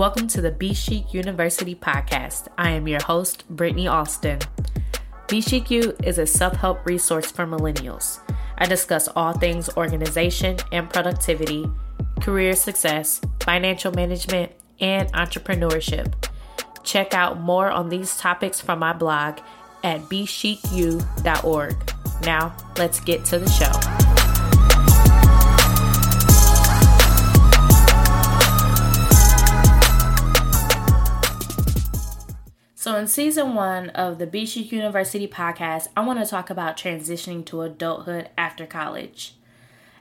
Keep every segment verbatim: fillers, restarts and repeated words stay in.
Welcome to the Be Chic University podcast. I am your host, Brittany Austin. BeChicU is a self-help resource for millennials. I discuss all things organization and productivity, career success, financial management, and entrepreneurship. Check out more on these topics from my blog at Be Chic U dot org. Now, let's get to the show. So in season one of the BeChicU University podcast, I want to talk about transitioning to adulthood after college.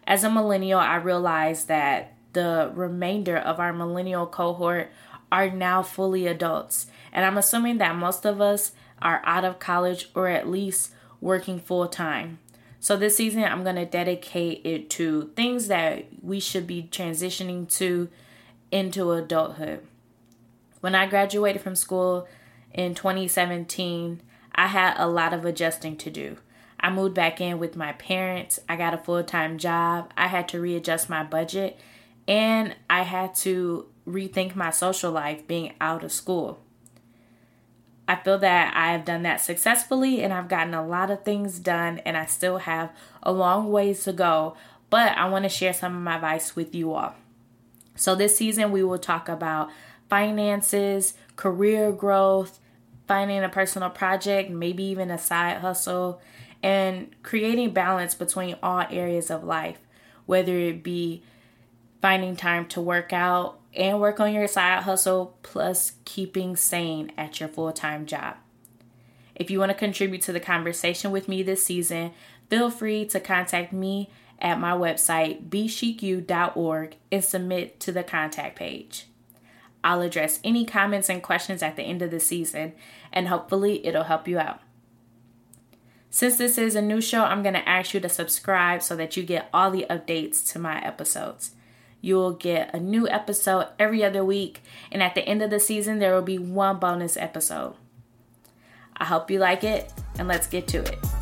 As a millennial, I realized that the remainder of our millennial cohort are now fully adults. And I'm assuming that most of us are out of college or at least working full time. So this season, I'm going to dedicate it to things that we should be transitioning to into adulthood. When I graduated from school in twenty seventeen, I had a lot of adjusting to do. I moved back in with my parents. I got a full-time job. I had to readjust my budget, and I had to rethink my social life being out of school. I feel that I have done that successfully, and I've gotten a lot of things done, and I still have a long ways to go, but I want to share some of my advice with you all. So this season, we will talk about finances, career growth, finding a personal project, maybe even a side hustle, and creating balance between all areas of life, whether it be finding time to work out and work on your side hustle, plus keeping sane at your full-time job. If you want to contribute to the conversation with me this season, feel free to contact me at my website, Be Chic U dot org, and submit to the contact page. I'll address any comments and questions at the end of the season, and hopefully it'll help you out. Since this is a new show, I'm going to ask you to subscribe so that you get all the updates to my episodes. You will get a new episode every other week, and at the end of the season, there will be one bonus episode. I hope you like it, and let's get to it.